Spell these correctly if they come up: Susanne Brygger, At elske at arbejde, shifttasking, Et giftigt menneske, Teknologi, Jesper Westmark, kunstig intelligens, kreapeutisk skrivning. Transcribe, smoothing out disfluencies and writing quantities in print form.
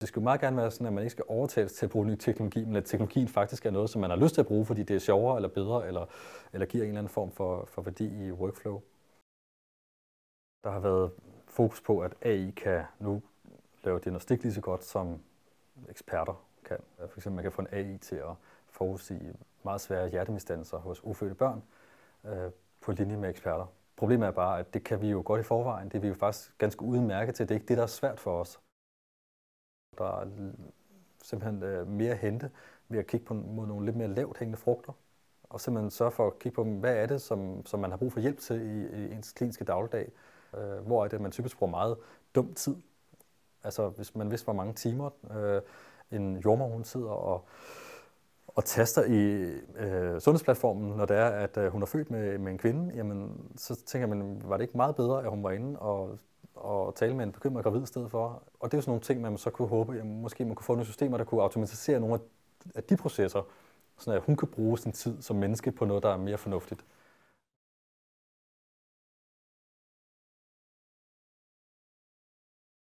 Det skulle meget gerne være sådan, at man ikke skal overtales til at bruge ny teknologi, men at teknologien faktisk er noget, som man har lyst til at bruge, fordi det er sjovere eller bedre, eller giver en eller anden form for værdi i workflow. Der har været fokus på, at AI kan nu lave diagnostik lige så godt, som eksperter kan. For eksempel man kan få en AI til at forudsige meget svære hjertemisdannelser hos ufødte børn på linje med eksperter. Problemet er bare, at det kan vi jo godt i forvejen. Det er vi jo faktisk ganske udmærket til. Det er ikke det, der er svært for os. Der er simpelthen mere at hente ved at kigge på mod nogle lidt mere lavt hængende frugter, og simpelthen sørge for at kigge på, hvad er det, som man har brug for hjælp til i ens kliniske dagligdag. Hvor er det, man typisk bruger meget dum tid. Altså, hvis man vidste, hvor mange timer en jordemoder hun sidder og taster i sundhedsplatformen, når det er, at hun er født med en kvinde, jamen, så tænker man, var det ikke meget bedre, at hun var inde og tale med en bekymret gravid i stedet for. Og det er jo sådan nogle ting, man så kunne håbe, at måske man kunne få nogle systemer, der kunne automatisere nogle af de processer, så hun kunne bruge sin tid som menneske på noget, der er mere fornuftigt.